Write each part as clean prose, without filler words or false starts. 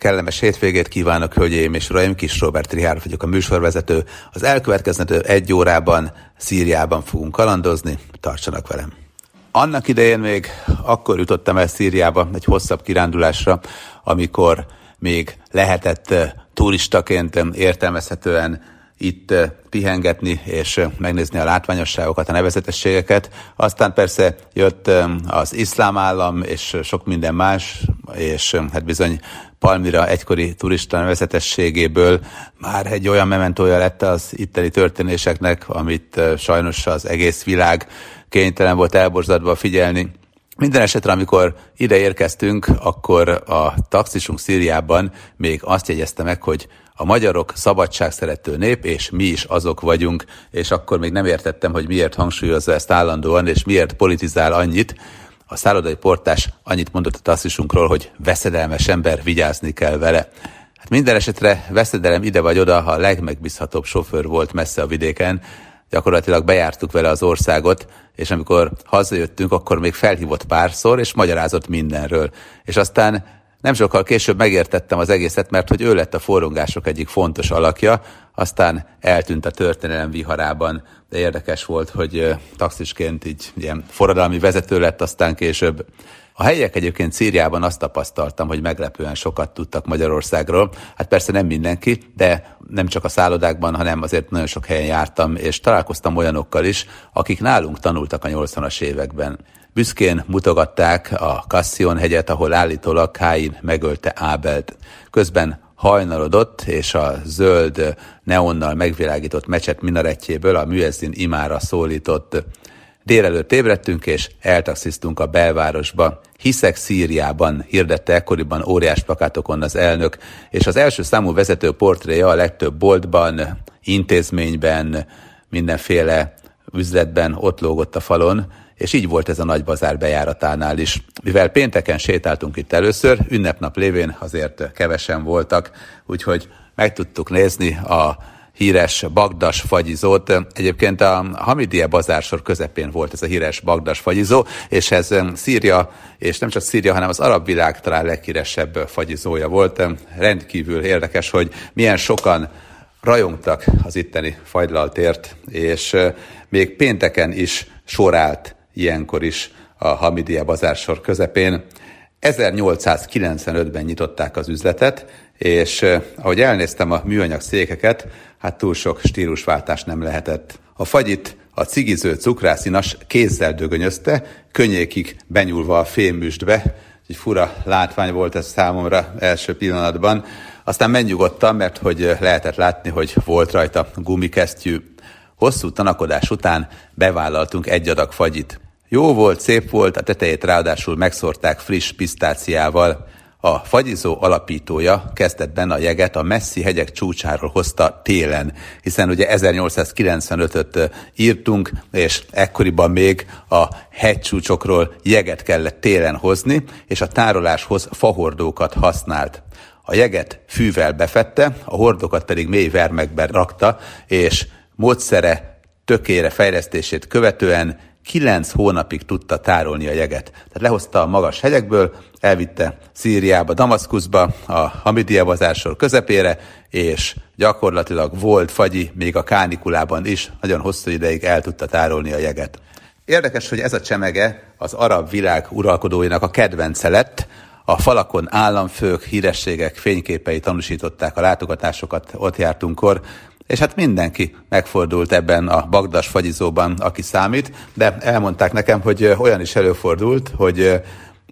Kellemes hétvégét kívánok, hölgyeim és uraim, Kis Robert Trihár vagyok, a műsorvezető. Az elkövetkező egy órában Szíriában fogunk kalandozni, tartsanak velem. Annak idején még akkor jutottam el Szíriába egy hosszabb kirándulásra, amikor még lehetett turistaként értelmezhetően itt pihengetni és megnézni a látványosságokat, a nevezetességeket. Aztán persze jött az Iszlám Állam és sok minden más, és hát bizony Palmyra egykori turista nevezetességéből már egy olyan mementója lett az itteni történéseknek, amit sajnos az egész világ kénytelen volt elborzadva figyelni. Minden esetre, amikor ide érkeztünk, akkor a taxisunk Szíriában még azt jegyezte meg, hogy a magyarok szabadságszerető nép, és mi is azok vagyunk, és akkor még nem értettem, hogy miért hangsúlyozza ezt állandóan, és miért politizál annyit. A szállodai portás annyit mondott a taxisunkról, hogy veszedelmes ember, vigyázni kell vele. Hát minden esetre veszedelem ide vagy oda, ha a legmegbízhatóbb sofőr volt messze a vidéken. Gyakorlatilag bejártuk vele az országot, és amikor hazajöttünk, akkor még felhívott párszor, és magyarázott mindenről. És aztán nem sokkal később megértettem az egészet, mert hogy ő lett a forrongások egyik fontos alakja, aztán eltűnt a történelem viharában, de érdekes volt, hogy taxisként így ilyen forradalmi vezető lett aztán később. A helyiek egyébként Szíriában azt tapasztaltam, hogy meglepően sokat tudtak Magyarországról. Hát persze nem mindenki, de nem csak a szállodákban, hanem azért nagyon sok helyen jártam, és találkoztam olyanokkal is, akik nálunk tanultak a 80-as években. Büszkén mutogatták a Kaszjún-hegyet, ahol állítólag Káin megölte Ábelt. Közben hajnalodott, és a zöld neonnal megvilágított mecset minaretjéből a müezzin imára szólított. Délelőtt ébredtünk, és eltaxiztunk a belvárosba. Hiszek Szíriában, hirdette ekkoriban óriás plakátokon az elnök, és az első számú vezető portréja a legtöbb boltban, intézményben, mindenféle üzletben ott lógott a falon, és így volt ez a nagy bazár bejáratánál is. Mivel pénteken sétáltunk itt először, ünnepnap lévén azért kevesen voltak, úgyhogy meg tudtuk nézni a híres Bagdash fagyizót. Egyébként a Hamidia bazár sor közepén volt ez a híres Bagdash fagyizó, és ez Szíria, és nem csak Szíria, hanem az arab világ talán leghíresebb fagyizója volt. Rendkívül érdekes, hogy milyen sokan rajongtak az itteni fagylaltért, és még pénteken is sor állt ilyenkor is a Hamidia bazár sor közepén. 1895-ben nyitották az üzletet, és ahogy elnéztem a műanyag székeket, hát túl sok stílusváltás nem lehetett. A fagyit a cigiző cukrászínas kézzel dögönyözte, könnyékig benyúlva a fémműstbe, egy fura látvány volt ez számomra első pillanatban. Aztán megnyugodtam, mert hogy lehetett látni, hogy volt rajta gumikesztyű. Hosszú tanakodás után bevállaltunk egy adag fagyit. Jó volt, szép volt, a tetejét ráadásul megszórták friss pisztáciával. A fagyizó alapítója kezdetben a jeget a messzi hegyek csúcsáról hozta télen, hiszen ugye 1895-öt írtunk, és ekkoriban még a hegycsúcsokról jeget kellett télen hozni, és a tároláshoz fahordókat használt. A jeget fűvel befette, a hordokat pedig mély vermekben rakta, és módszere tökére fejlesztését követően 9 hónapig tudta tárolni a jeget. Tehát lehozta a magas hegyekből, elvitte Szíriába, Damaszkuszba, a Hamidia bazár sor közepére, és gyakorlatilag volt fagyi, még a kánikulában is, nagyon hosszú ideig el tudta tárolni a jeget. Érdekes, hogy ez a csemege az arab világ uralkodóinak a kedvence lett. A falakon államfők, hírességek fényképei tanúsították a látogatásokat, ott jártunkkor, és hát mindenki megfordult ebben a Bagdash fagyizóban, aki számít, de elmondták nekem, hogy olyan is előfordult, hogy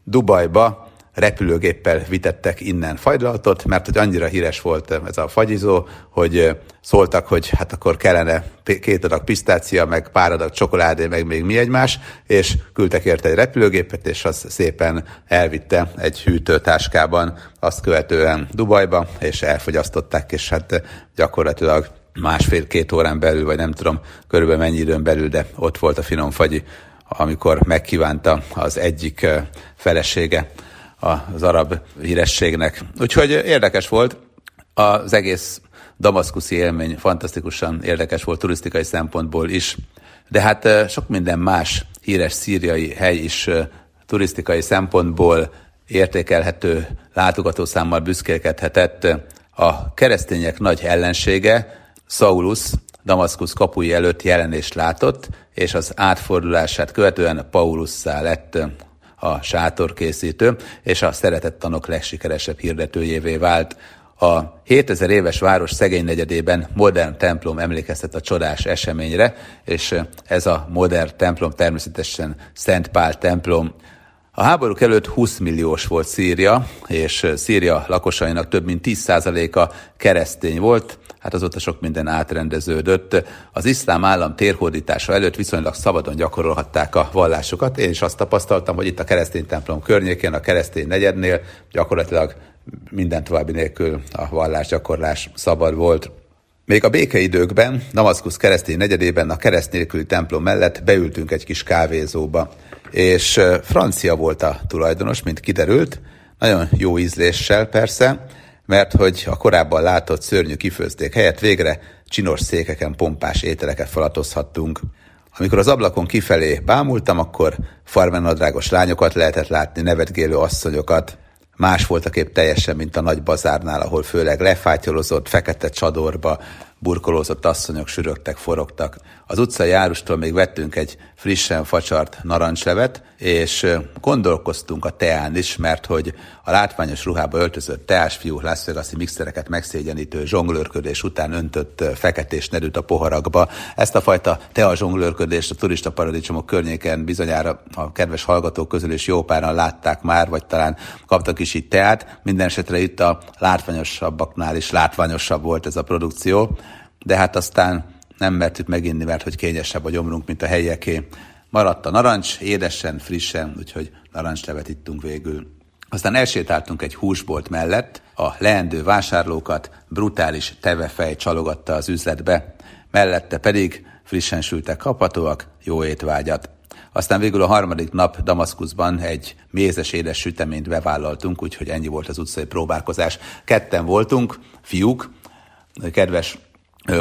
Dubajba repülőgéppel vitettek innen fagylaltot, mert hogy annyira híres volt ez a fagyizó, hogy szóltak, hogy hát akkor kellene 2 adag pisztácia, meg pár adag csokoládé, meg még mi egymás, és küldtek érte egy repülőgépet, és az szépen elvitte egy hűtőtáskában, azt követően Dubajba, és elfogyasztották, és hát gyakorlatilag 1,5-2 órán belül, vagy nem tudom körülbelül mennyi időn belül, de ott volt a finom fagyi, amikor megkívánta az egyik felesége az arab hírességnek. Úgyhogy érdekes volt, az egész damaszkuszi élmény fantasztikusan érdekes volt turisztikai szempontból is, de hát sok minden más híres szíriai hely is turisztikai szempontból értékelhető látogatószámmal büszkélkedhetett a keresztények nagy ellensége, Saulus, Damaszkusz kapui előtt jelenést látott, és az átfordulását követően Paulusszá lett a sátorkészítő, és a szeretett tanok legsikeresebb hirdetőjévé vált. A 7000 éves város szegény negyedében modern templom emlékeztet a csodás eseményre, és ez a modern templom természetesen Szent Pál templom. A háborúk előtt 20 milliós volt Szíria, és Szíria lakosainak több mint 10%-a keresztény volt, hát azóta sok minden átrendeződött. Az iszlám állam térhódítása előtt viszonylag szabadon gyakorolhatták a vallásukat. Én is azt tapasztaltam, hogy itt a keresztény templom környékén, a keresztény negyednél gyakorlatilag minden további nélkül a vallásgyakorlás szabad volt. Még a békeidőkben, Damaszkusz keresztény negyedében a kereszt nélküli templom mellett beültünk egy kis kávézóba, és francia volt a tulajdonos, mint kiderült, nagyon jó ízléssel persze, mert hogy a korábban látott szörnyű kifőzdék helyett végre csinos székeken pompás ételeket falatozhattunk. Amikor az ablakon kifelé bámultam, akkor farmernadrágos lányokat lehetett látni, nevetgélő asszonyokat. Más volt a kép teljesen, mint a nagy bazárnál, ahol főleg lefátyolozott, fekete csadorba burkolózott asszonyok sürögtek, forogtak. Az utcai árustól még vettünk egy frissen facsart narancslevet, és gondolkoztunk a teán is, mert hogy a látványos ruhába öltözött teásfiú Las Vegas-i mixereket megszégyenítő zsonglőrködés után öntött feketés nedűt a poharakba. Ezt a fajta tea zsonglőrködést a turista paradicsomok környéken bizonyára a kedves hallgatók közül is jó páran látták már, vagy talán kaptak is így teát. Minden esetre itt a látványosabbaknál is látványosabb volt ez a produkció, de hát aztán nem mertük meginni, mert hogy kényesebb a gyomrunk, mint a helyeké. Maradt a narancs, édesen, frissen, úgyhogy narancslevet ittunk végül. Aztán elsétáltunk egy húsbolt mellett, a leendő vásárlókat brutális tevefej csalogatta az üzletbe, mellette pedig frissen sültek kaphatóak, jó étvágyat. Aztán végül a harmadik nap Damaszkuszban egy mézes édes süteményt bevállaltunk, úgyhogy ennyi volt az utcai próbálkozás. Ketten voltunk, fiúk, kedves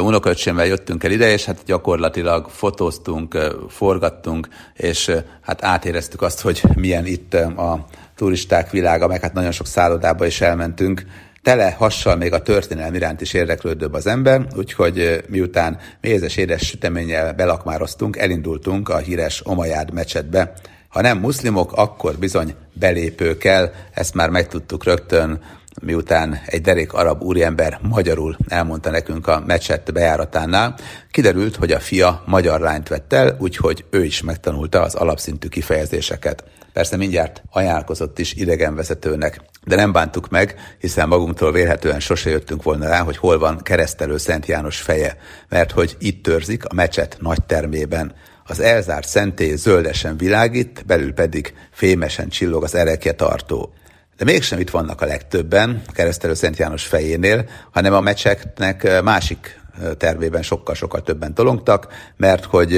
unokaöcsémmel jöttünk el ide, és hát gyakorlatilag fotóztunk, forgattunk, és hát átéreztük azt, hogy milyen itt a turisták világa, meg hát nagyon sok szállodába is elmentünk. Tele hassal még a történelem iránt is érdeklődőbb az ember, úgyhogy miután mézes édes süteménnyel belakmároztunk, elindultunk a híres Omajjád mecsetbe. Ha nem muszlimok, akkor bizony belépő kell, ezt már megtudtuk rögtön, miután egy derék arab úriember magyarul elmondta nekünk a mecset bejáratánál. Kiderült, hogy a fia magyar lányt vett el, úgyhogy ő is megtanulta az alapszintű kifejezéseket. Persze mindjárt ajánlkozott is idegenvezetőnek, de nem bántuk meg, hiszen magunktól vélhetően sose jöttünk volna rá, hogy hol van Keresztelő Szent János feje, mert hogy itt törzik a mecset nagy termében. Az elzárt szentély zöldesen világít, belül pedig fémesen csillog az erekje tartó. De mégsem itt vannak a legtöbben a Keresztelő Szent János fejénél, hanem a mecsetnek másik termében sokkal-sokkal többen tolongtak, mert hogy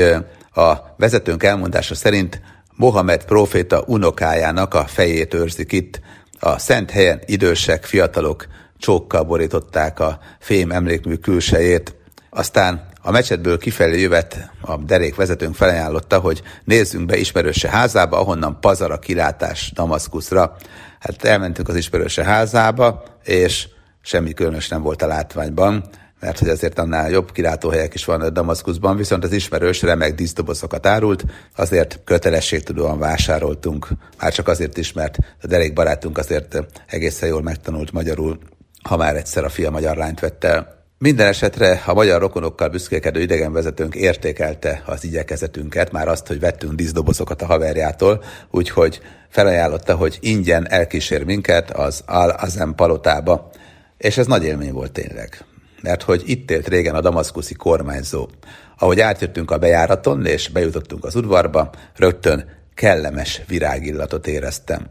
a vezetőnk elmondása szerint Mohamed próféta unokájának a fejét őrzik itt. A szent helyen idősek, fiatalok csókkal borították a fém emlékmű külsejét. Aztán a mecsetből kifelé jövet a derék vezetőnk felajánlotta, hogy nézzünk be ismerőse házába, ahonnan pazar a kilátás Damaszkuszra. Hát elmentünk az ismerőse házába, és semmi különös nem volt a látványban, mert hogy azért annál jobb kilátóhelyek is van a Damaszkuszban, viszont az ismerős remek díszdobozokat árult, azért kötelességtudóan vásároltunk, már csak azért is, mert a derék barátunk azért egészen jól megtanult magyarul, ha már egyszer a fia magyar lányt vett el. Minden esetre a magyar rokonokkal büszkélkedő idegenvezetőnk értékelte az igyekezetünket, már azt, hogy vettünk díszdobozokat a haverjától, úgyhogy felajánlotta, hogy ingyen elkísér minket az Al-Azm palotába. És ez nagy élmény volt tényleg, mert hogy itt élt régen a damaszkuszi kormányzó. Ahogy átjöttünk a bejáraton és bejutottunk az udvarba, rögtön kellemes virágillatot éreztem.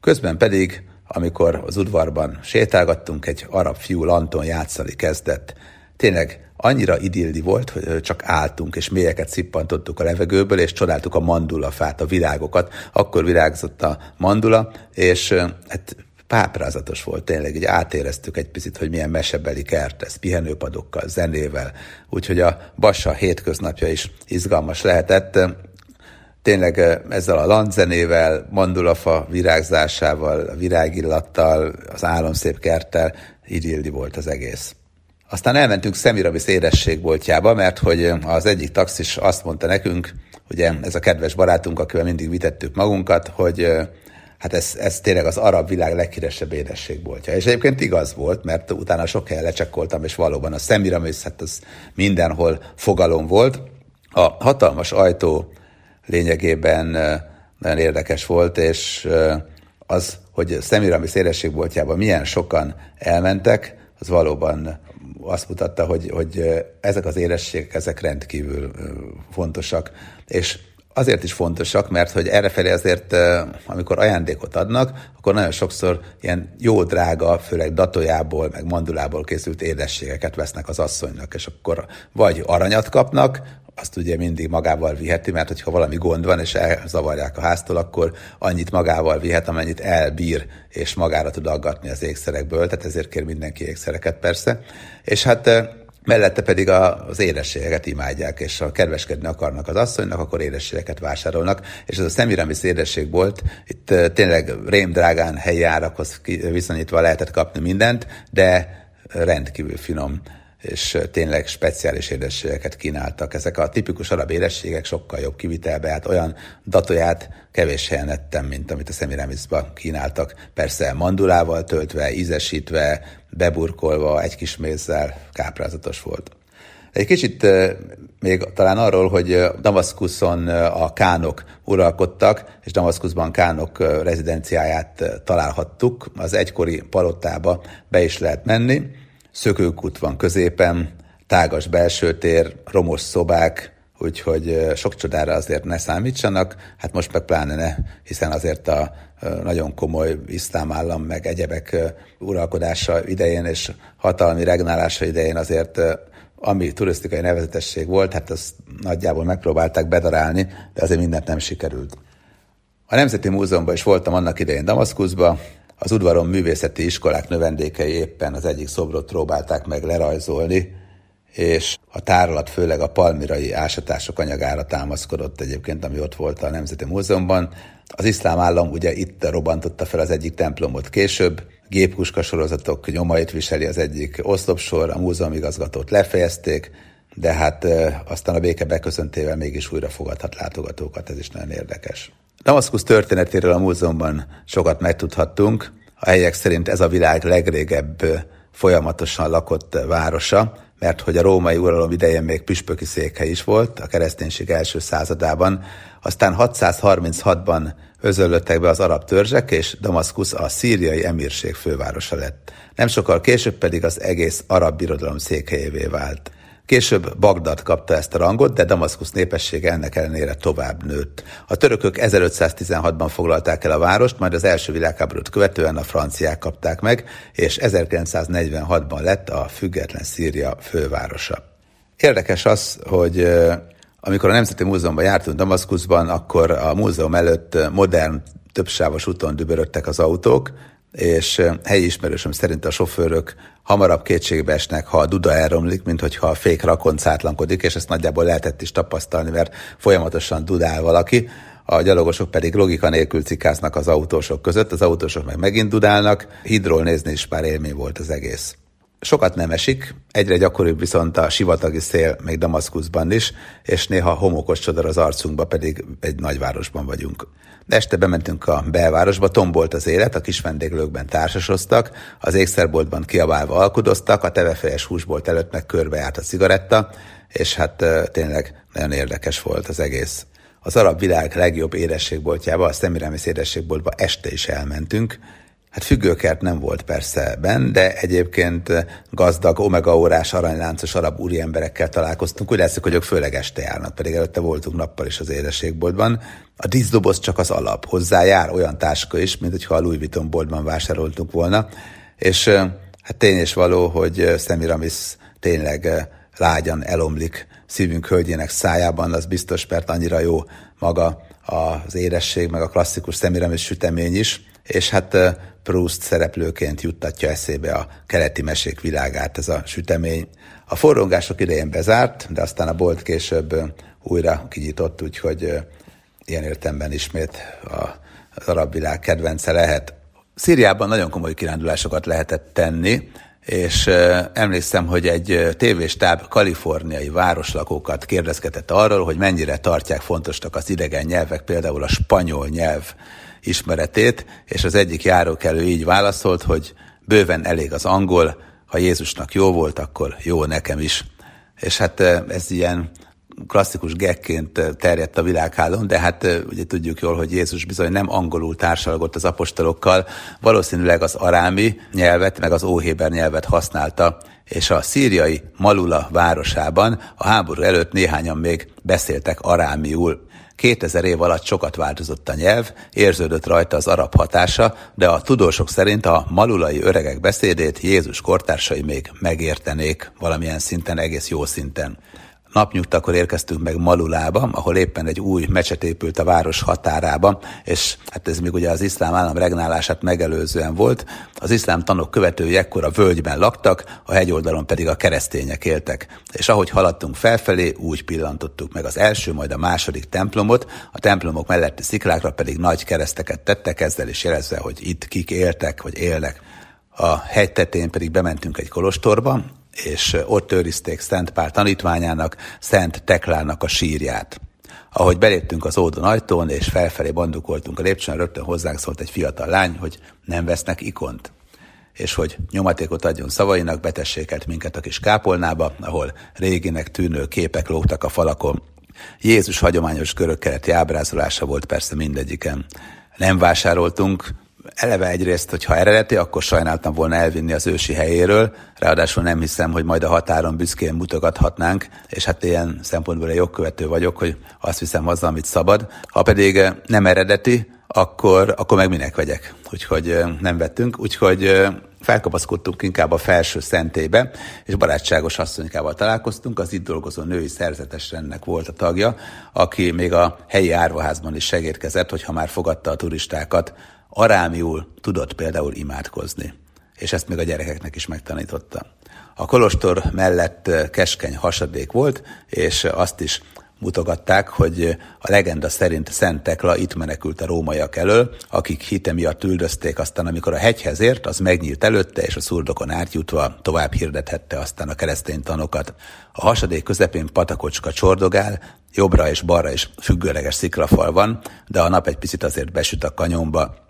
Közben pedig, amikor az udvarban sétálgattunk, egy arab fiú lanton játszani kezdett. Tényleg annyira idilli volt, hogy csak álltunk, és mélyeket szippantottuk a levegőből, és csodáltuk a mandulafát, a virágokat. Akkor virágzott a mandula, és hát páprázatos volt tényleg, így átéreztük egy picit, hogy milyen mesebeli kert ez, pihenőpadokkal, zenével. Úgyhogy a Bassa hétköznapja is izgalmas lehetett. Tényleg ezzel a landzenével, mandulafa virágzásával, a virágillattal, az álomszép kerttel idilli volt az egész. Aztán elmentünk Szemiramis édességboltjába, mert hogy az egyik taxis azt mondta nekünk, ugye ez a kedves barátunk, akivel mindig vitettük magunkat, hogy hát ez tényleg az arab világ leghíresebb édességboltja. És egyébként igaz volt, mert utána sok helyen lecsekkoltam, és valóban a Szemiramis, hát az mindenhol fogalom volt. A hatalmas ajtó lényegében nagyon érdekes volt, és az, hogy Szemiramis édességboltjában milyen sokan elmentek, az valóban azt mutatta, hogy ezek az édességek, ezek rendkívül fontosak. És azért is fontosak, mert hogy errefelé azért, amikor ajándékot adnak, akkor nagyon sokszor ilyen jó drága, főleg datojából, meg mandulából készült édességeket vesznek az asszonynak, és akkor vagy aranyat kapnak, azt ugye mindig magával viheti, mert hogyha valami gond van, és elzavarják a háztól, akkor annyit magával vihet, amennyit elbír, és magára tud aggatni az ékszerekből, tehát ezért kér mindenki ékszereket persze. És hát mellette pedig az édességeket imádják, és ha kedveskedni akarnak az asszonynak, akkor édességeket vásárolnak, és ez a Szemiramis édességbolt, itt tényleg rémdrágán helyi árakhoz viszonyítva lehetett kapni mindent, de rendkívül finom és tényleg speciális édességeket kínáltak. Ezek a tipikus arab édességek sokkal jobb kivitelbe, hát olyan datóját kevés helyen ettem, mint amit a Szemiramisba kínáltak. Persze mandulával töltve, ízesítve, beburkolva, egy kis mézzel, káprázatos volt. Egy kicsit még talán arról, hogy Damaszkuszon a kánok uralkodtak, és Damaszkuszban kánok rezidenciáját találhattuk. Az egykori palotába be is lehet menni. Szökőkút van középen, tágas belső tér, romos szobák, úgyhogy sok csodára azért ne számítsanak, hát most meg pláne ne, hiszen azért a nagyon komoly iszlám állam meg egyebek uralkodása idején és hatalmi regnálása idején azért ami turisztikai nevezetesség volt, hát azt nagyjából megpróbálták bedarálni, de azért mindent nem sikerült. A Nemzeti Múzeumban is voltam annak idején Damaszkuszba. Az udvaron művészeti iskolák növendékei éppen az egyik szobrot próbálták meg lerajzolni, és a tárlat főleg a palmyrai ásatások anyagára támaszkodott egyébként, ami ott volt a Nemzeti Múzeumban. Az iszlám állam ugye itt robbantotta fel az egyik templomot később, géppuska sorozatok nyomait viseli az egyik oszlopsor, a múzeumigazgatót lefejezték, de hát aztán a béke beköszöntével mégis újra fogadhat látogatókat, ez is nagyon érdekes. Damaszkusz történetéről a múzeumban sokat megtudhattunk. A helyek szerint ez a világ legrégebb folyamatosan lakott városa, mert hogy a római uralom idején még püspöki székhely is volt a kereszténység első századában. Aztán 636-ban özönlöttek be az arab törzsek, és Damaszkusz a szíriai emírség fővárosa lett. Nem sokkal később pedig az egész arab birodalom székhelyévé vált. Később Bagdad kapta ezt a rangot, de Damaszkusz népessége ennek ellenére tovább nőtt. A törökök 1516-ban foglalták el a várost, majd az első világháborút követően a franciák kapták meg, és 1946-ban lett a független Szíria fővárosa. Érdekes az, hogy amikor a Nemzeti Múzeumban jártunk Damaszkuszban, akkor a múzeum előtt modern, többsávos úton dübörödtek az autók, és helyi ismerősöm szerint a sofőrök hamarabb kétségbe esnek, ha a duda elromlik, mint hogyha a fék rakoncátlankodik, és ezt nagyjából lehetett is tapasztalni, mert folyamatosan dudál valaki, a gyalogosok pedig logika nélkül cikáznak az autósok között, az autósok meg megint dudálnak, hídról nézni is már élmény volt az egész. Sokat nem esik, egyre gyakoribb viszont a sivatagi szél még Damaszkuszban is, és néha homokos csodor az arcunkba, pedig egy nagyvárosban vagyunk. Este bementünk a belvárosba, tombolt az élet, a kis vendéglőkben társasoztak, az ékszerboltban kiabálva alkudoztak, a tevefejes húsbolt előtt meg körbejárt a cigaretta, és hát tényleg nagyon érdekes volt az egész. Az arab világ legjobb édességboltjába, a Szemiramis édességboltba este is elmentünk. Hát függőkert nem volt persze benn, de egyébként gazdag, omegaórás, aranyláncos arab úriemberekkel találkoztunk. Úgy látszik, hogy ők főleg este járnak, pedig előtte voltunk nappal is az édességboltban. A díszdoboz csak az alap, hozzájár olyan táska is, mint hogyha a Louis Vuitton boltban vásároltunk volna. És hát tény és való, hogy Szemiramis tényleg lágyan elomlik szívünk hölgyének szájában, az biztos, mert annyira jó maga az édesség, meg a klasszikus Szemiramis sütemény is, és hát Proust szereplőként juttatja eszébe a keleti mesék világát ez a sütemény. A forrongások idején bezárt, de aztán a bolt később újra kinyitott, úgyhogy ilyen értelemben ismét az arab világ kedvence lehet. Szíriában nagyon komoly kirándulásokat lehetett tenni, és emlékszem, hogy egy tévéstáb kaliforniai városlakókat kérdezgetett arról, hogy mennyire tartják fontosnak az idegen nyelvek, például a spanyol nyelv ismeretét, és az egyik járókelő így válaszolt, hogy bőven elég az angol, ha Jézusnak jó volt, akkor jó nekem is. És hát ez ilyen klasszikus gekként terjedt a világhálón, de hát ugye tudjuk jól, hogy Jézus bizony nem angolul társalgott az apostolokkal, valószínűleg az arámi nyelvet, meg az óhéber nyelvet használta, és a szíriai Malula városában a háború előtt néhányan még beszéltek arámiul. 2000 év alatt sokat változott a nyelv, érződött rajta az arab hatása, de a tudósok szerint a malulai öregek beszédét Jézus kortársai még megértenék valamilyen szinten, egész jó szinten. Napnyugtakor érkeztünk meg Malulába, ahol éppen egy új mecset épült a város határába, és hát ez még ugye az iszlám állam regnálását megelőzően volt. Az iszlám tanok követői ekkor a völgyben laktak, a hegyoldalon pedig a keresztények éltek. És ahogy haladtunk felfelé, úgy pillantottuk meg az első, majd a második templomot, a templomok melletti sziklákra pedig nagy kereszteket tettek, ezzel is jelezve, hogy itt kik éltek, vagy élnek. A hegy tetején pedig bementünk egy kolostorba, és ott őrizték Szent Pál tanítványának, Szent Teklának a sírját. Ahogy beléptünk az ódon ajtón, és felfelé bandukoltunk a lépcsőn, rögtön hozzánk szólt egy fiatal lány, hogy nem vesznek ikont, és hogy nyomatékot adjon szavainak, betessékelt minket a kis kápolnába, ahol réginek tűnő képek lógtak a falakon. Jézus hagyományos görög-keleti ábrázolása volt persze mindegyiken. Nem vásároltunk. Eleve egyrészt, hogyha eredeti, akkor sajnáltam volna elvinni az ősi helyéről, ráadásul nem hiszem, hogy majd a határon büszkén mutogathatnánk, és hát ilyen szempontból egy jogkövető vagyok, hogy azt viszem haza, amit szabad. Ha pedig nem eredeti, akkor meg minek vegyek, úgyhogy nem vettünk, úgyhogy felkapaszkodtunk inkább a felső szentélybe, és barátságos asszonykával találkoztunk, az itt dolgozó női szerzetesrendnek volt a tagja, aki még a helyi árvaházban is segédkezett, hogyha már fogadta a turistákat. Arámiul tudott például imádkozni, és ezt még a gyerekeknek is megtanította. A kolostor mellett keskeny hasadék volt, és azt is mutogatták, hogy a legenda szerint Szent Tekla itt menekült a rómaiak elől, akik hite miatt üldözték, aztán amikor a hegyhez ért, az megnyílt előtte, és a szurdokon átjutva tovább hirdethette aztán a keresztény tanokat. A hasadék közepén patakocska csordogál, jobbra és balra is függőleges sziklafal van, de a nap egy picit azért besüt a kanyomba.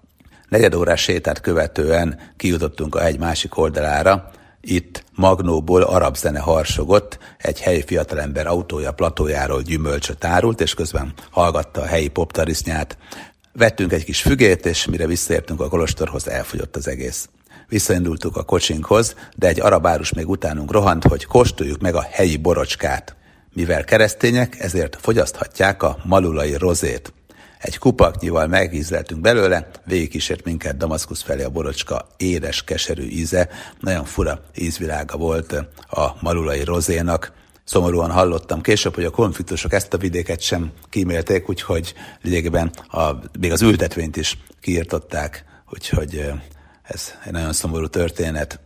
Negyedórás sétát követően kijutottunk a hegy másik oldalára. Itt magnóból arab zene harsogott, egy helyi fiatalember autója platójáról gyümölcsöt árult, és közben hallgatta a helyi poptarisznyát. Vettünk egy kis fügét, és mire visszaértünk a kolostorhoz, elfogyott az egész. Visszaindultuk a kocsinkhoz, de egy arab árus még utánunk rohant, hogy kóstoljuk meg a helyi borocskát. Mivel keresztények, ezért fogyaszthatják a malulai rozét. Egy kupaknyival megízleltünk belőle, végigkísért minket Damaszkusz felé a borocska édes, keserű íze. Nagyon fura ízvilága volt a malulai rozénak. Szomorúan hallottam később, hogy a konfliktusok ezt a vidéket sem kímélték, úgyhogy lényegében még az ültetvényt is kiirtották, úgyhogy ez egy nagyon szomorú történet.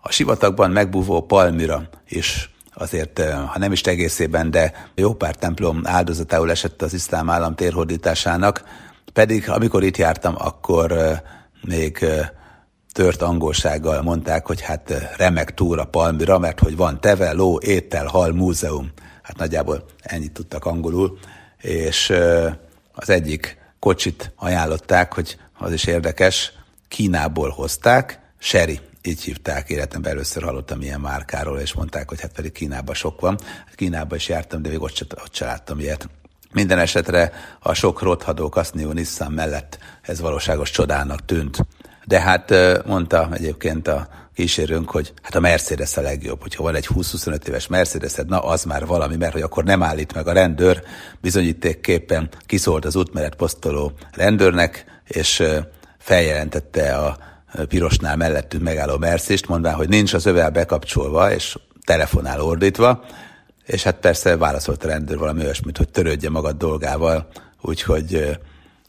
A sivatagban megbúvó Palmyra is azért, ha nem is egészében, de jó pár templom áldozatául esett az iszlám állam térhódításának, pedig amikor itt jártam, akkor még tört angolsággal mondták, hogy hát remek túra Palmyra, mert hogy van teve, ló, étel, hal, múzeum. Hát nagyjából ennyit tudtak angolul, és az egyik kocsit ajánlották, hogy az is érdekes, Kínából hozták, seri. Így hívták, életemben először hallottam ilyen márkáról, és mondták, hogy hát pedig Kínában sok van. Kínában is jártam, de még ott se láttam ilyet. Minden esetre a sok rothadó Kaszjún-hegy mellett ez valóságos csodának tűnt. De hát mondta egyébként a kísérőnk, hogy hát a Mercedes a legjobb, hogyha van egy 20-25 éves Mercedesed, na az már valami, mert hogy akkor nem állít meg a rendőr. Bizonyítékképpen kiszólt az útmeret posztoló rendőrnek, és feljelentette a pirosnál mellettünk megálló mercést, mondván, hogy nincs az övel bekapcsolva, és telefonál ordítva, és hát persze válaszolt a rendőr valami olyasmit, hogy törődje magad dolgával, úgyhogy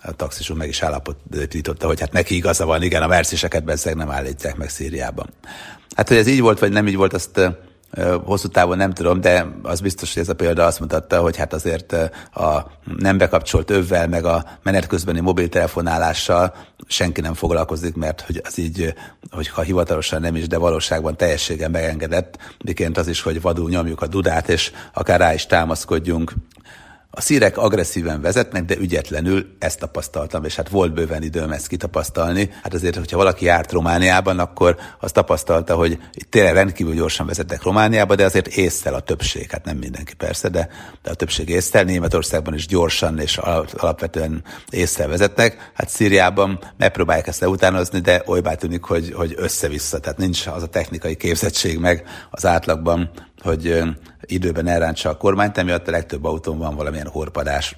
a taxisunk meg is állapította, hogy hát neki igaza van, igen, a mercéseket bezzeg nem állítják meg Szíriában. Hát, hogy ez így volt, vagy nem így volt, azt Hosszú távon nem tudom, de az biztos, hogy ez a példa azt mutatta, hogy hát azért a nem bekapcsolt övvel, meg a menet közbeni mobiltelefonálással senki nem foglalkozik, mert hogy az így, hogyha hivatalosan nem is, de valóságban teljességgel megengedett, miként az is, hogy vadul nyomjuk a dudát, és akár rá is támaszkodjunk. A szírek agresszíven vezetnek, de ügyetlenül, ezt tapasztaltam, és hát volt bőven időm ezt kitapasztalni. Hát azért, hogyha valaki járt Romániában, akkor azt tapasztalta, hogy itt tényleg rendkívül gyorsan vezetnek Romániába, de azért észszel a többség, hát nem mindenki persze, de a többség észszel. Németországban is gyorsan és alapvetően észszel vezetnek. Hát Szíriában megpróbálják ezt leutánozni, de olybá tűnik, hogy össze-vissza, tehát nincs az a technikai képzettség meg az átlagban, hogy időben elrántsa a kormányt, emiatt a legtöbb autón van valamilyen horpadás.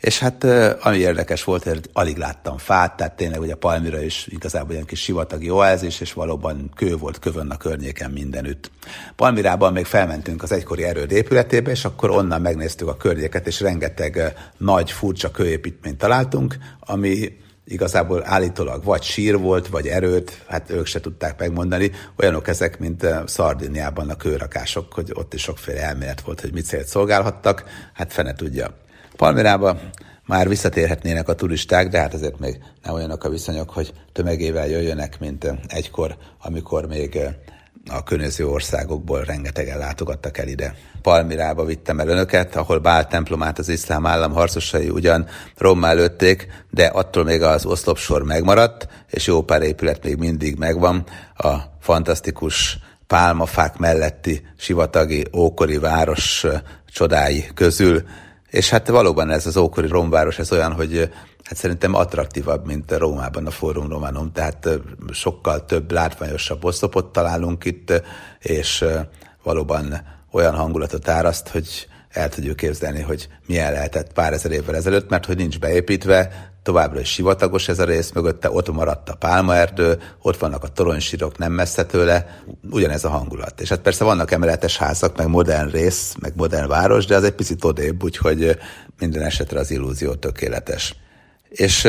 És hát ami érdekes volt, hogy alig láttam fát, tehát tényleg ugye Palmyra is igazából olyan kis sivatagi oázis, és valóban kő volt kövön a környéken mindenütt. Palmyrában még felmentünk az egykori erőd épületébe, és akkor onnan megnéztük a környéket, és rengeteg nagy, furcsa kőépítményt találtunk, ami igazából állítólag vagy sír volt, vagy erőd, hát ők se tudták megmondani. Olyanok ezek, mint Szardiniában a kőrakások, hogy ott is sokféle elmélet volt, hogy mit célt szolgálhattak, hát fene tudja. Palmyrába már visszatérhetnének a turisták, de hát azért még nem olyanok a viszonyok, hogy tömegével jöjjönek, mint egykor, amikor még a környező országokból rengetegen látogattak el ide. Palmyrába vittem el önöket, ahol Pál templomát az iszlám állam harcosai ugyan rommá lőtték, de attól még az oszlopsor megmaradt, és jó pár épület még mindig megvan. A fantasztikus pálmafák melletti sivatagi ókori város csodái közül. És hát valóban ez az ókori romváros, ez olyan, hogy hát szerintem attraktívabb, mint Rómában a Forum Romanum, tehát sokkal több látványosabb oszlopot találunk itt, és valóban olyan hangulatot áraszt, hogy el tudjuk képzelni, hogy milyen lehetett pár ezer évvel ezelőtt, mert hogy nincs beépítve, továbbra is sivatagos ez a rész, mögötte ott maradt a pálmaerdő, ott vannak a toronysírok nem messze tőle, ugyanez a hangulat. És hát persze vannak emeletes házak, meg modern rész, meg modern város, de az egy picit odébb, úgyhogy minden esetre az illúzió tökéletes. És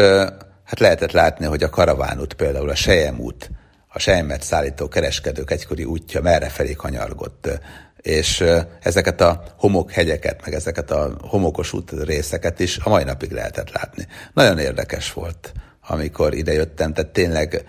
hát lehetett látni, hogy a karavánút, például a Selyemút, a selymet szállító kereskedők egykori útja merrefelé kanyargott, és ezeket a homokhegyeket, meg ezeket a homokos útrészeket is a mai napig lehetett látni. Nagyon érdekes volt, amikor idejöttem, tehát tényleg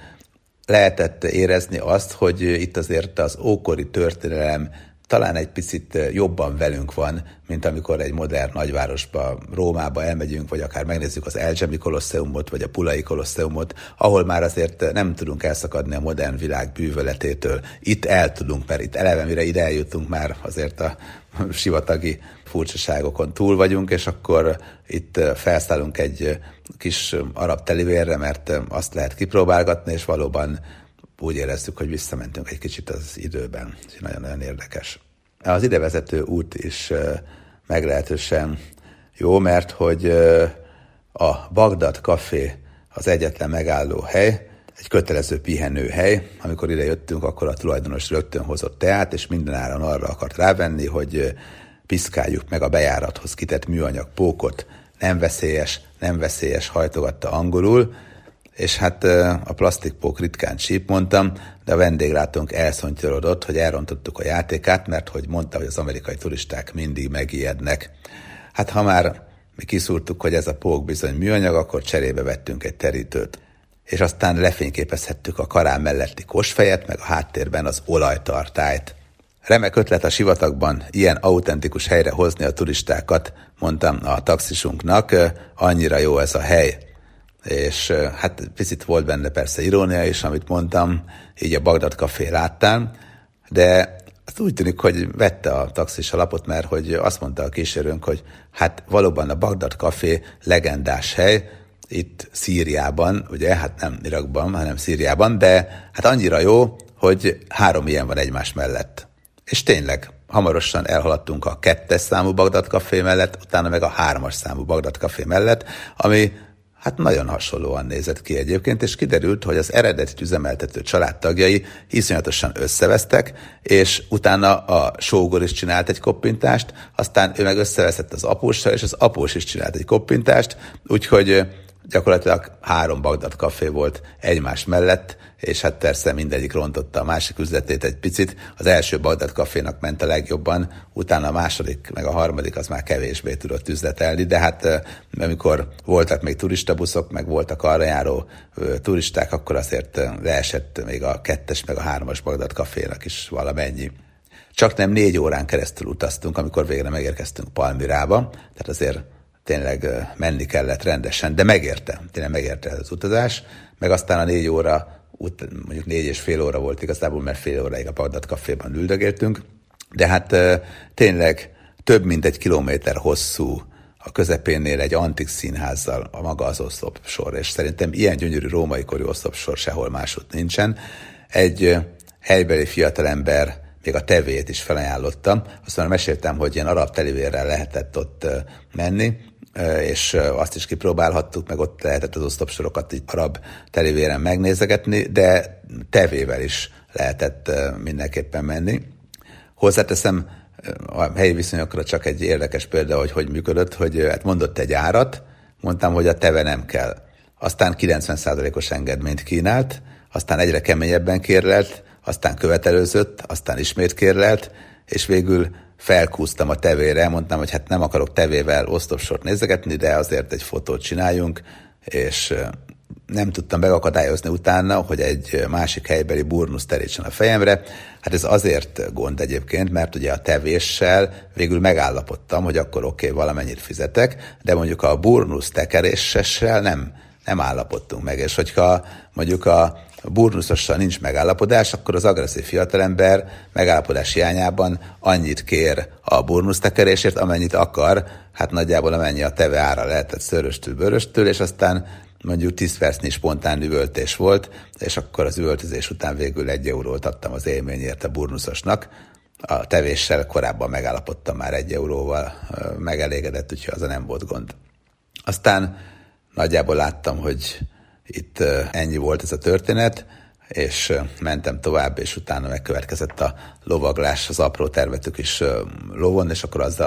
lehetett érezni azt, hogy itt azért az ókori történelem talán egy picit jobban velünk van, mint amikor egy modern nagyvárosba, Rómába elmegyünk, vagy akár megnézzük az Elzsemi Kolosseumot, vagy a Pulai Kolosseumot, ahol már azért nem tudunk elszakadni a modern világ bűvöletétől. Itt el tudunk, mert itt eleve mire ide eljutunk, már azért a sivatagi furcsaságokon túl vagyunk, és akkor itt felszállunk egy kis arab telivérre, mert azt lehet kipróbálgatni, és valóban úgy éreztük, hogy visszamentünk egy kicsit az időben. Ez nagyon-nagyon érdekes. Az idevezető út is meglehetősen jó, mert hogy a Bagdad Café az egyetlen megálló hely, egy kötelező pihenőhely. Amikor ide jöttünk, akkor a tulajdonos rögtön hozott teát, és minden áron arra akart rávenni, hogy piszkáljuk meg a bejárathoz kitett műanyag pókot. Nem veszélyes, hajtogatta angolul, és hát a plastikpók ritkán csíp, mondtam, de a vendéglátónk elszontyolodott, hogy elrontottuk a játékát, mert hogy mondta, hogy az amerikai turisták mindig megijednek. Hát ha már mi kiszúrtuk, hogy ez a pók bizony műanyag, akkor cserébe vettünk egy terítőt. És aztán lefényképezhettük a karán melletti kosfejet, meg a háttérben az olajtartályt. Remek ötlet a sivatagban ilyen autentikus helyre hozni a turistákat, mondtam a taxisunknak, annyira jó ez a hely. És hát picit volt benne persze irónia is, amit mondtam, így a Bagdad Café láttán, de azt úgy tűnik, hogy vette a taxis a lapot, mert hogy azt mondta a kísérőnk, hogy hát valóban a Bagdad Café legendás hely, itt Szíriában, ugye, hát nem Irakban, hanem Szíriában, de hát annyira jó, hogy 3 ilyen van egymás mellett. És tényleg, hamarosan elhaladtunk a 2-es számú Bagdad Café mellett, utána meg a 3-as számú Bagdad Café mellett, ami hát nagyon hasonlóan nézett ki egyébként, és kiderült, hogy az eredetit üzemeltető családtagjai iszonyatosan összevesztek, és utána a sógor is csinált egy koppintást, aztán ő meg összeveszett az apóssal, és az após is csinált egy koppintást, úgyhogy Gyakorlatilag 3 Bagdad Café volt egymás mellett, és hát persze mindegyik rontotta a másik üzletét egy picit. Az első Bagdad Cafénak ment a legjobban, utána a második, meg a harmadik az már kevésbé tudott üzletelni, de hát amikor voltak még turistabuszok, meg voltak arra járó turisták, akkor azért leesett még a 2-es, meg a 3-as Bagdad Cafénak is valamennyi. Csak nem 4 órán keresztül utaztunk, amikor végre megérkeztünk Palmyrába, tehát azért tényleg menni kellett rendesen, de megérte, tényleg megérte az utazás, meg aztán a 4 óra, mondjuk 4,5 óra volt igazából, mert fél óráig a Bagdad Caféban üldögéltünk, de hát tényleg több mint 1 kilométer hosszú, a közepénél egy antik színházzal a maga az oszlopsor, és szerintem ilyen gyönyörű római kori oszlopsor sehol máshogy nincsen. Egy helybeli fiatalember még a tevét is felajánlottam, aztán meséltem, hogy ilyen arab telivérrel lehetett ott menni, és azt is kipróbálhattuk, meg ott lehetett az oszlopsorokat így arab telivéren megnézegetni, de tevével is lehetett mindenképpen menni. Hozzáteszem, a helyi viszonyokra csak egy érdekes példa, hogy működött, hogy hát mondott egy árat, mondtam, hogy a teve nem kell. Aztán 90%-os engedményt kínált, aztán egyre keményebben kérlelt, aztán követelőzött, aztán ismét kérlelt, és végül felkúztam a tevére, mondtam, hogy hát nem akarok tevével oszlopsort nézegetni, de azért egy fotót csináljunk, és nem tudtam megakadályozni utána, hogy egy másik helybeli burnusz terítsen a fejemre. Hát ez azért gond egyébként, mert ugye a tevéssel végül megállapodtam, hogy akkor oké, valamennyit fizetek, de mondjuk a burnusz tekeréssel nem állapodtunk meg, és hogyha mondjuk a burnuszossal nincs megállapodás, akkor az agresszív fiatalember megállapodás hiányában annyit kér a burnusztekerésért, amennyit akar, hát nagyjából amennyi a teve ára lehetett szöröstül-böröstül, és aztán mondjuk 10 percnyi spontán üvöltés volt, és akkor az üvöltözés után végül 1 eurót adtam az élményért a burnuszosnak. A tevéssel korábban megállapodtam már 1 euróval, megelégedett, úgyhogy az nem volt gond. Aztán nagyjából láttam, hogy itt ennyi volt ez a történet, és mentem tovább, és utána megkövetkezett a lovaglás, az apró termetük is lovon, és akkor az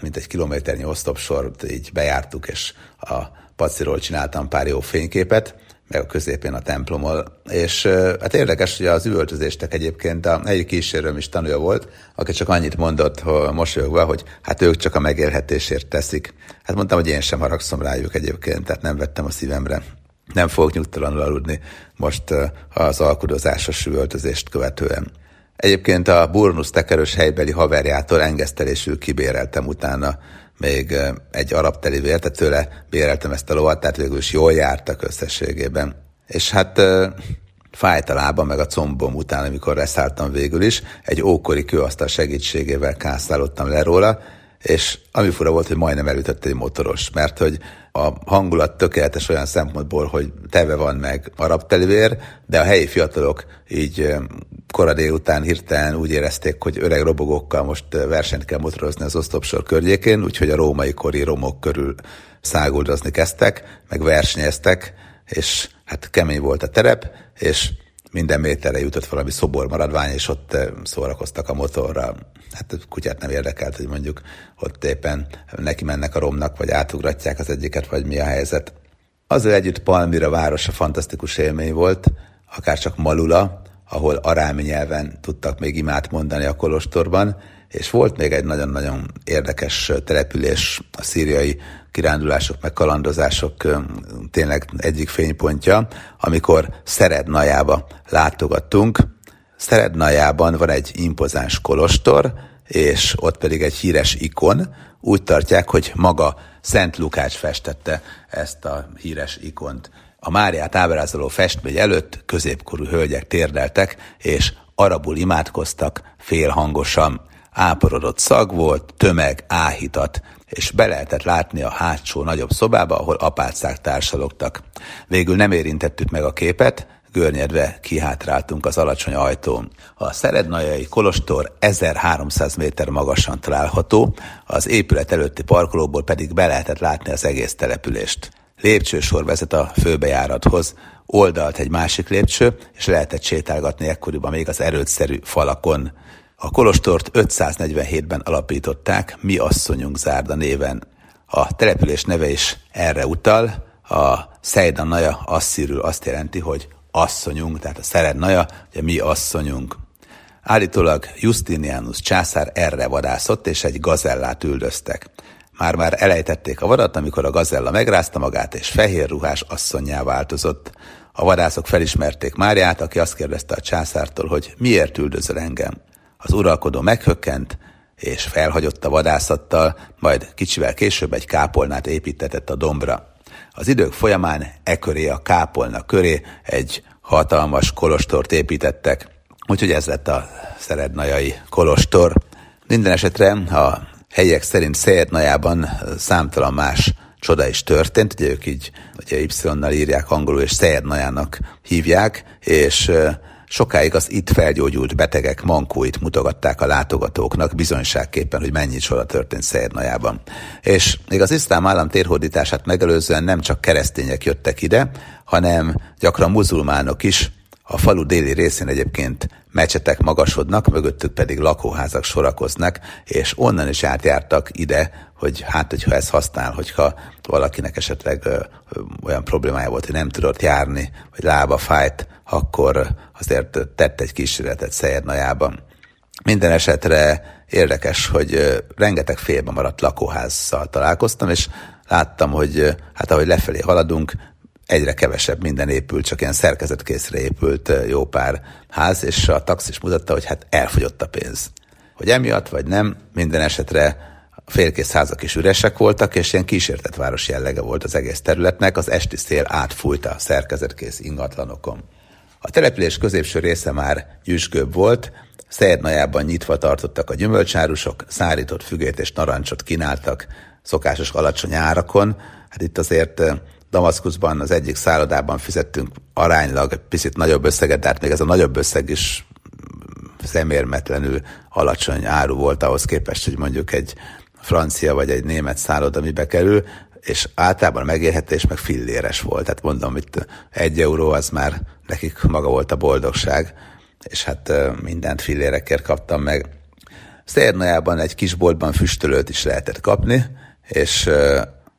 mint 1 kilométernyi oszlopsort így bejártuk, és a paciról csináltam pár jó fényképet, meg a középén a templommal, és hát érdekes, hogy az üvöltözéstek egyébként a egyik kísérőm is tanulja volt, aki csak annyit mondott mosolyogva, hogy hát ők csak a megélhetésért teszik. Hát mondtam, hogy én sem haragszom rájuk egyébként, tehát nem vettem a szívemre. Nem fogok nyugtalanul aludni most az alkudozásos üvöltözést követően. Egyébként a burnusz tekerős helybeli haverjától engesztelésül kibéreltem utána még egy arab telivért, tehát tőle béreltem ezt a lovat, tehát végül is jól jártak összességében. És hát fájt a lábam, meg a combom után, amikor leszálltam végül is, egy ókori kőasztal segítségével kászálódtam le róla, és ami fura volt, hogy majdnem elütött egy motoros, mert hogy a hangulat tökéletes olyan szempontból, hogy teve van meg arab telivér, de a helyi fiatalok így kora délután hirtelen úgy érezték, hogy öreg robogókkal most versenyt kell motorozni az oszlopsor környékén, úgyhogy a római kori romok körül száguldozni kezdtek, meg versenyeztek, és hát kemény volt a terep, és minden méterre jutott valami szobormaradvány, és ott szórakoztak a motorral. Hát a kutyát nem érdekelt, hogy mondjuk ott éppen neki mennek a romnak, vagy átugratják az egyiket, vagy mi a helyzet. Azzal együtt Palmyra városa fantasztikus élmény volt, akár csak Malula, ahol arámi nyelven tudtak még imát mondani a kolostorban, és volt még egy nagyon-nagyon érdekes település, a szíriai kirándulások meg kalandozások tényleg egyik fénypontja, amikor Szerednajába látogattunk. Szerednajában van egy impozáns kolostor, és ott pedig egy híres ikon. Úgy tartják, hogy maga Szent Lukács festette ezt a híres ikont. A Máriát ábrázoló festmény előtt középkorú hölgyek térdeltek, és arabul imádkoztak félhangosan. Áporodott szag volt, tömeg áhítat, és be lehetett látni a hátsó nagyobb szobába, ahol apácák társalogtak. Végül nem érintettük meg a képet, görnyedve kihátráltunk az alacsony ajtón. A szerednajai kolostor 1300 méter magasan található, az épület előtti parkolóból pedig be lehetett látni az egész települést. Lépcsősor vezet a főbejárathoz, oldalt egy másik lépcső, és lehetett sétálgatni ekkoriban még az erődszerű falakon. A kolostort 547-ben alapították, Mi asszonyunk zárda néven. A település neve is erre utal, a Saydnaya asszírül azt jelenti, hogy asszonyunk, tehát a Saydnaya, ugye mi asszonyunk. Állítólag Justinianus császár erre vadászott, és egy gazellát üldöztek. Már elejtették a vadat, amikor a gazella megrázta magát, és fehér ruhás asszonnyá változott. A vadászok felismerték Máriát, aki azt kérdezte a császártól, hogy miért üldözöl engem. Az uralkodó meghökkent, és felhagyott a vadászattal, majd kicsivel később egy kápolnát építetett a dombra. Az idők folyamán e köré, a kápolna köré egy hatalmas kolostort építettek, úgyhogy ez lett a Saydnayai kolostor. Minden esetre a helyek szerint Saydnayában számtalan más csoda is történt, ugye ők így ugye Y-nal írják angolul, és Saydnayanak hívják, és sokáig az itt felgyógyult betegek mankóit mutogatták a látogatóknak bizonyságképpen, hogy mennyi csoda történt Saydnayában. És még az iszlám állam térhódítását megelőzően nem csak keresztények jöttek ide, hanem gyakran muzulmánok is. A falu déli részén egyébként mecsetek magasodnak, mögöttük pedig lakóházak sorakoznak, és onnan is átjártak ide, hogy hát, hogyha ez használ, hogyha valakinek esetleg olyan problémája volt, hogy nem tudott járni, vagy lába fájt, akkor azért tett egy kísérletet Saydnayában. Minden esetre érdekes, hogy rengeteg félbe maradt lakóházzal találkoztam, és láttam, hogy hát ahogy lefelé haladunk, egyre kevesebb minden épült, csak ilyen szerkezetkészre épült jó pár ház, és a taxis mutatta, hogy hát elfogyott a pénz. Hogy emiatt, vagy nem, minden esetre a félkész házak is üresek voltak, és ilyen kísértetváros jellege volt az egész területnek, az esti szél átfújt a szerkezetkész ingatlanokon. A település középső része már nyüzsgőbb volt, Saydnayában nyitva tartottak a gyümölcsárusok, szárított fügét és narancsot kínáltak szokásos alacsony árakon. Hát itt azért Damaszkuszban az egyik szállodában fizettünk aránylag picit nagyobb összeget, de hát még ez a nagyobb összeg is szemérmetlenül alacsony áru volt ahhoz képest, hogy mondjuk egy francia vagy egy német szálloda mibe kerül, és általában megélhetés meg filléres volt. Tehát mondom, itt 1 euró az már nekik maga volt a boldogság, és hát mindent fillérekért kaptam meg. Saydnayában egy kis boltban füstölőt is lehetett kapni, és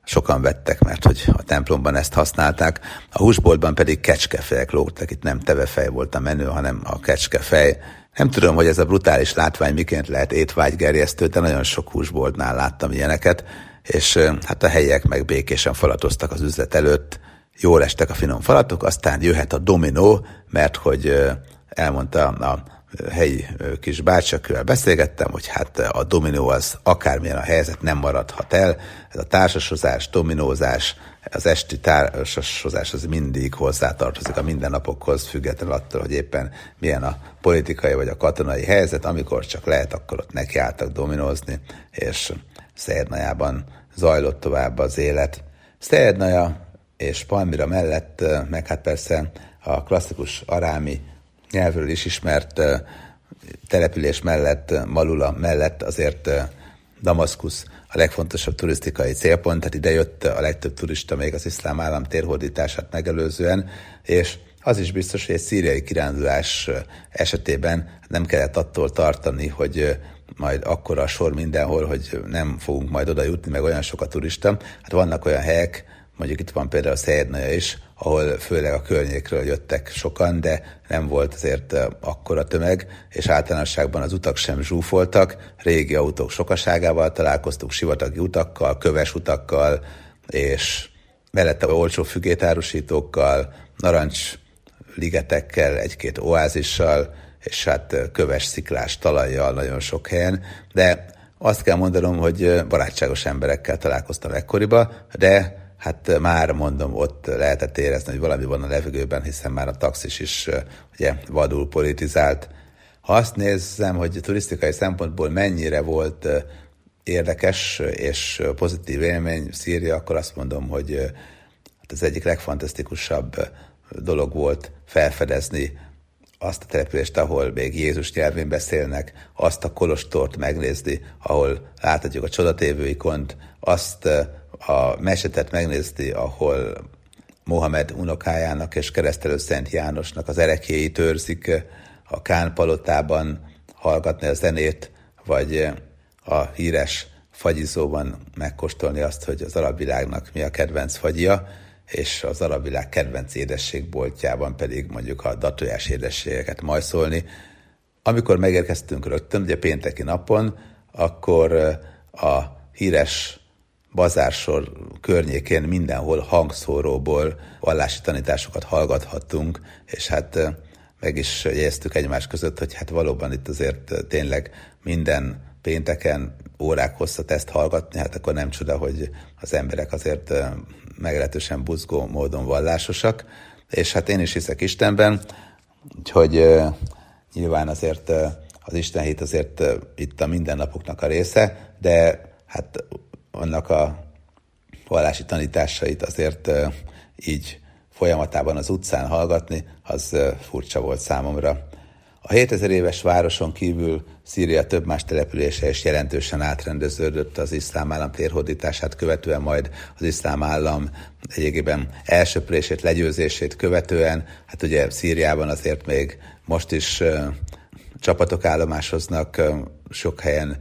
sokan vettek, mert hogy a templomban ezt használták. A húsboltban pedig kecskefejek lógtak, itt nem tevefej volt a menő, hanem a kecskefej. Nem tudom, hogy ez a brutális látvány miként lehet étvágygerjesztő, de nagyon sok húsboltnál láttam ilyeneket, és hát a helyiek meg békésen falatoztak az üzlet előtt. Jól estek a finom falatok, aztán jöhet a dominó, mert hogy elmondta a helyi kis bácsi, akivel beszélgettem, hogy hát a dominó az akármilyen a helyzet, nem maradhat el. Ez a társasozás, dominózás, az esti társasozás az mindig hozzátartozik a mindennapokhoz, függetlenül attól, hogy éppen milyen a politikai vagy a katonai helyzet. Amikor csak lehet, akkor ott nekiálltak dominózni, és Saydnayában zajlott tovább az élet. Saydnaya és Palmyra mellett, meg hát persze a klasszikus arámi nyelvről is ismert település mellett, Malula mellett azért Damaszkusz a legfontosabb turisztikai célpont, tehát ide jött a legtöbb turista még az iszlám állam térhódítását megelőzően, és az is biztos, hogy egy szíriai kirándulás esetében nem kellett attól tartani, hogy majd akkora a sor mindenhol, hogy nem fogunk majd oda jutni, meg olyan sok a turista. Hát vannak olyan helyek, mondjuk itt van például Saydnaya is, ahol főleg a környékről jöttek sokan, de nem volt azért akkora tömeg, és általánosságban az utak sem zsúfoltak. Régi autók sokaságával találkoztunk, sivatagi utakkal, köves utakkal, és mellette olcsó fügét árusítókkal, narancsligetekkel, 1-2 oázissal, és hát köves sziklás talajjal nagyon sok helyen, de azt kell mondanom, hogy barátságos emberekkel találkoztam ekkoriba, de hát már mondom, ott lehetett érezni, hogy valami van a levegőben, hiszen már a taxis is ugye vadul politizált. Ha azt nézem, hogy turisztikai szempontból mennyire volt érdekes és pozitív élmény Szíria, akkor azt mondom, hogy hát az egyik legfantasztikusabb dolog volt felfedezni azt a települést, ahol még Jézus nyelvén beszélnek, azt a kolostort megnézni, ahol láthatjuk a csodatévő ikont, azt a mecsetet megnézni, ahol Mohamed unokájának és Keresztelő Szent Jánosnak az ereklyéit őrzik, a Kán palotában hallgatni a zenét, vagy a híres fagyizóban megkóstolni azt, hogy az arab világnak mi a kedvenc fagyja, és az arab világ kedvenc édességboltjában pedig mondjuk a datójás édességeket majszolni. Amikor megérkeztünk rögtön, ugye pénteki napon, akkor a híres bazársor környékén mindenhol hangszóróból vallási tanításokat hallgathattunk, és hát meg is jegyeztük egymás között, hogy hát valóban itt azért tényleg minden pénteken órák hosszat ezt hallgatni, hát akkor nem csoda, hogy az emberek azért meglehetősen buzgó módon vallásosak, és hát én is hiszek Istenben, úgyhogy nyilván azért az istenhit azért itt a mindennapoknak a része, de hát annak a vallási tanításait azért így folyamatában az utcán hallgatni, az furcsa volt számomra. A 7000 éves városon kívül Szíria több más települése is jelentősen átrendeződött az iszlám állam térhódítását követően, majd az iszlám állam egyébként elsöprését, legyőzését követően. Hát ugye Szíriában azért még most is csapatok állomásoznak, sok helyen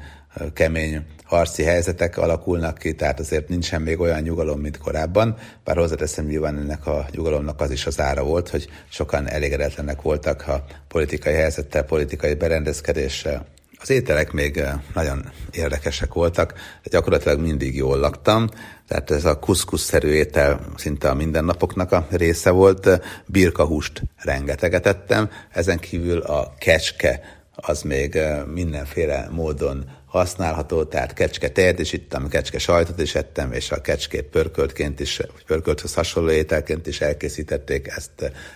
kemény harci helyzetek alakulnak ki, tehát azért nincsen még olyan nyugalom, mint korábban, bár hozzáteszem, nyilván ennek a nyugalomnak az is az ára volt, hogy sokan elégedetlenek voltak a politikai helyzettel, politikai berendezkedéssel. Az ételek még nagyon érdekesek voltak, gyakorlatilag mindig jól laktam, tehát ez a kuszkuszszerű étel szinte a mindennapoknak a része volt, birkahúst rengeteget ettem, ezen kívül a kecske, az még mindenféle módon használható, tehát kecske tejet is ittam, kecske sajtot is ettem, és a kecskét pörköltként is, vagy pörkölthöz hasonló ételként is elkészítették,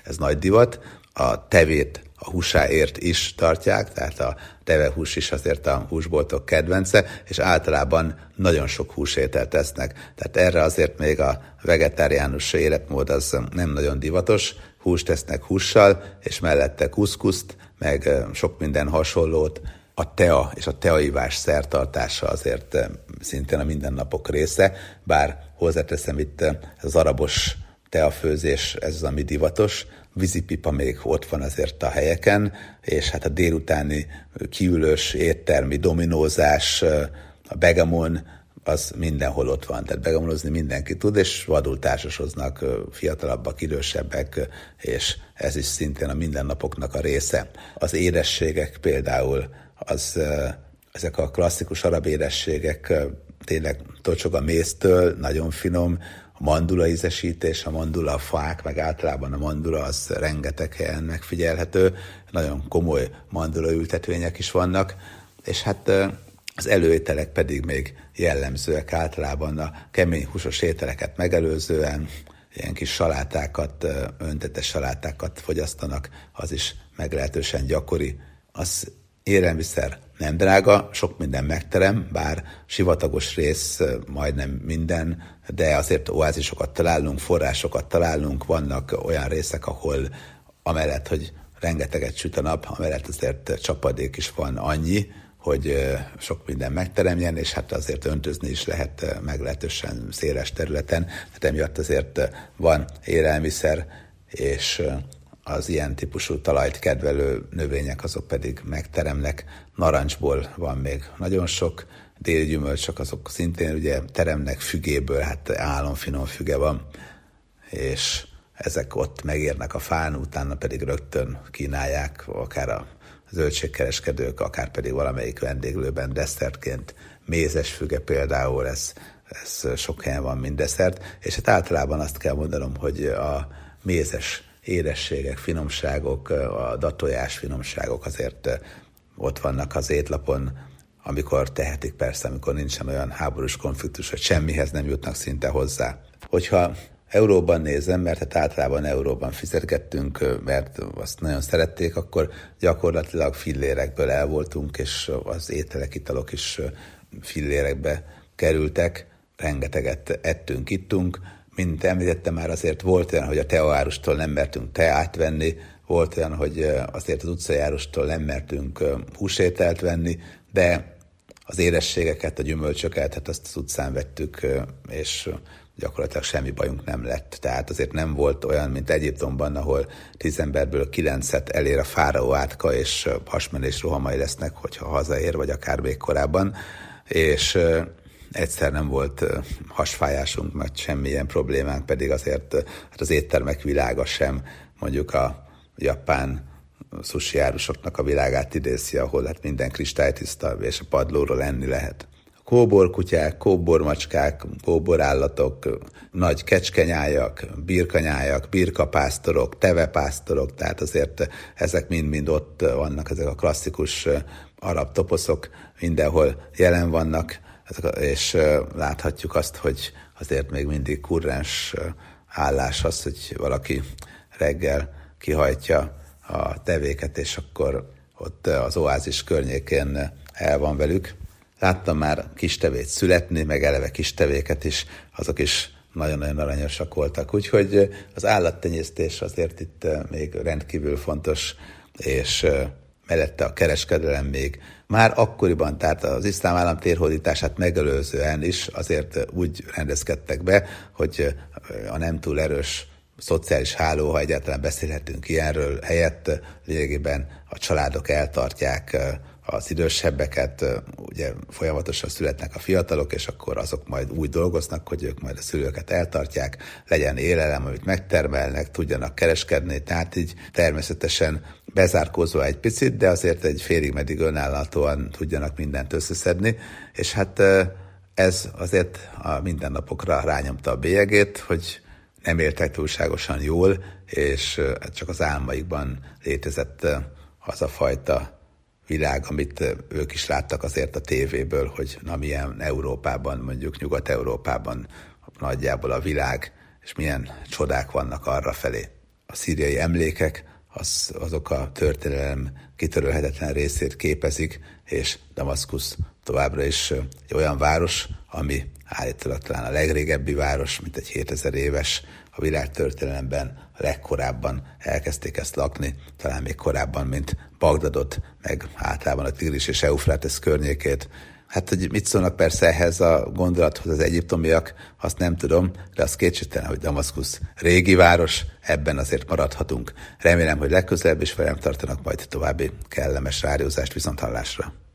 ez nagy divat. A tevét a húsáért is tartják, tehát a tevehús is azért a húsboltok kedvence, és általában nagyon sok húsételt tesznek. Tehát erre azért még a vegetáriánus életmód az nem nagyon divatos, húst tesznek hússal, és mellette kuszkuszt, meg sok minden hasonlót. A tea és a teaivás szertartása azért szintén a mindennapok része, bár hozzáteszem itt az arabos teafőzés, ez az, ami divatos, vízipipa még ott van azért a helyeken, és hát a délutáni kiülős éttermi dominózás, a begamon, az mindenhol ott van, tehát begamonozni mindenki tud, és vadul társasoznak fiatalabbak, idősebbek, és ez is szintén a mindennapoknak a része. Az édességek például, ezek a klasszikus arab édességek tényleg tocsog a méztől, nagyon finom, a mandula ízesítés, a mandula fák, meg általában a mandula az rengeteg helyen megfigyelhető, nagyon komoly mandula ültetvények is vannak, és hát az előételek pedig még jellemzőek általában a kemény húsos ételeket megelőzően, ilyen kis salátákat, öntetes salátákat fogyasztanak, az is meglehetősen gyakori. Az élelmiszer nem drága, sok minden megterem, bár sivatagos rész majdnem minden, de azért oázisokat találunk, forrásokat találunk, vannak olyan részek, ahol amellett, hogy rengeteget süt a nap, amellett azért csapadék is van annyi, hogy sok minden megteremjen, és hát azért öntözni is lehet meglehetősen széles területen, tehát emiatt azért van élelmiszer, és az ilyen típusú talajt kedvelő növények azok pedig megteremnek. Narancsból van még nagyon sok, déli gyümölcsök azok szintén ugye teremnek, fügéből, hát álomfinom füge van, és ezek ott megérnek a fán, utána pedig rögtön kínálják akár a zöldségkereskedők, akár pedig valamelyik vendéglőben desszertként, mézes füge például, ez sok helyen van, mint desszert, és hát általában azt kell mondanom, hogy a mézes édességek, finomságok, a datójás finomságok azért ott vannak az étlapon, amikor tehetik persze, amikor nincsen olyan háborús konfliktus, hogy semmihez nem jutnak szinte hozzá. Hogyha euróban nézem, mert hát általában euróban fizetgettünk, mert azt nagyon szerették, akkor gyakorlatilag fillérekből elvoltunk, és az ételek, italok is fillérekbe kerültek, rengeteget ettünk, ittunk. Mint említettem már, azért volt olyan, hogy a teaárustól nem mertünk teát venni, volt olyan, hogy azért az utcajárustól nem mertünk húsételt venni, de az édességeket, a gyümölcsöket, hát azt az utcán vettük, és gyakorlatilag semmi bajunk nem lett. Tehát azért nem volt olyan, mint Egyiptomban, ahol 10 emberből 9-et elér a fáraó átka, és hasmenés rohamai lesznek, hogyha hazaér, vagy akár még korábban, és Egyszer nem volt hasfájásunk, mert semmilyen problémánk, pedig azért hát az éttermek világa sem mondjuk a japán sushi árusoknak a világát idézi, ahol hát minden kristálytiszta, és a padlóról enni lehet. Kóborkutyák, kóbormacskák, kóborállatok, nagy kecskenyájak, birkanyájak, birkapásztorok, tevepásztorok, tehát azért ezek mind-mind ott vannak, ezek a klasszikus arab toposzok mindenhol jelen vannak, és láthatjuk azt, hogy azért még mindig kurrens állás az, hogy valaki reggel kihajtja a tevéket, és akkor ott az oázis környékén el van velük. Láttam már kistevét születni, meg eleve kistevéket is, azok is nagyon-nagyon aranyosak voltak. Úgyhogy az állattenyésztés azért itt még rendkívül fontos, és mellette a kereskedelem még már akkoriban, tehát az iszlám állam térhódítását megelőzően is azért úgy rendezkedtek be, hogy a nem túl erős szociális háló, ha egyáltalán beszélhetünk ilyenről, helyett lényegében a családok eltartják az idősebbeket, ugye folyamatosan születnek a fiatalok, és akkor azok majd úgy dolgoznak, hogy ők majd a szülőket eltartják, legyen élelem, amit megtermelnek, tudjanak kereskedni, tehát így természetesen bezárkózva egy picit, de azért egy félig-meddig önállóan tudjanak mindent összeszedni, és hát ez azért a mindennapokra rányomta a bélyegét, hogy nem éltek túlságosan jól, és csak az álmaikban létezett az a fajta világ, amit ők is láttak azért a tévéből, hogy na milyen Európában, mondjuk Nyugat-Európában nagyjából a világ, és milyen csodák vannak arra felé. A szíriai emlékek azok a történelem kitörölhetetlen részét képezik, és Damaszkusz továbbra is egy olyan város, ami állítólag talán a legrégebbi város, mint egy 7000 éves, a világtörténelemben a legkorábban elkezdték ezt lakni, talán még korábban, mint Bagdadot, meg általában a Tigris és Eufrátesz környékét. Hát, hogy mit szólnak persze ehhez a gondolathoz az egyiptomiak, azt nem tudom, de az kétségtelen, hogy Damaszkusz régi város, ebben azért maradhatunk. Remélem, hogy legközelebb is velem tartanak majd további kellemes rádiózást, viszonthallásra.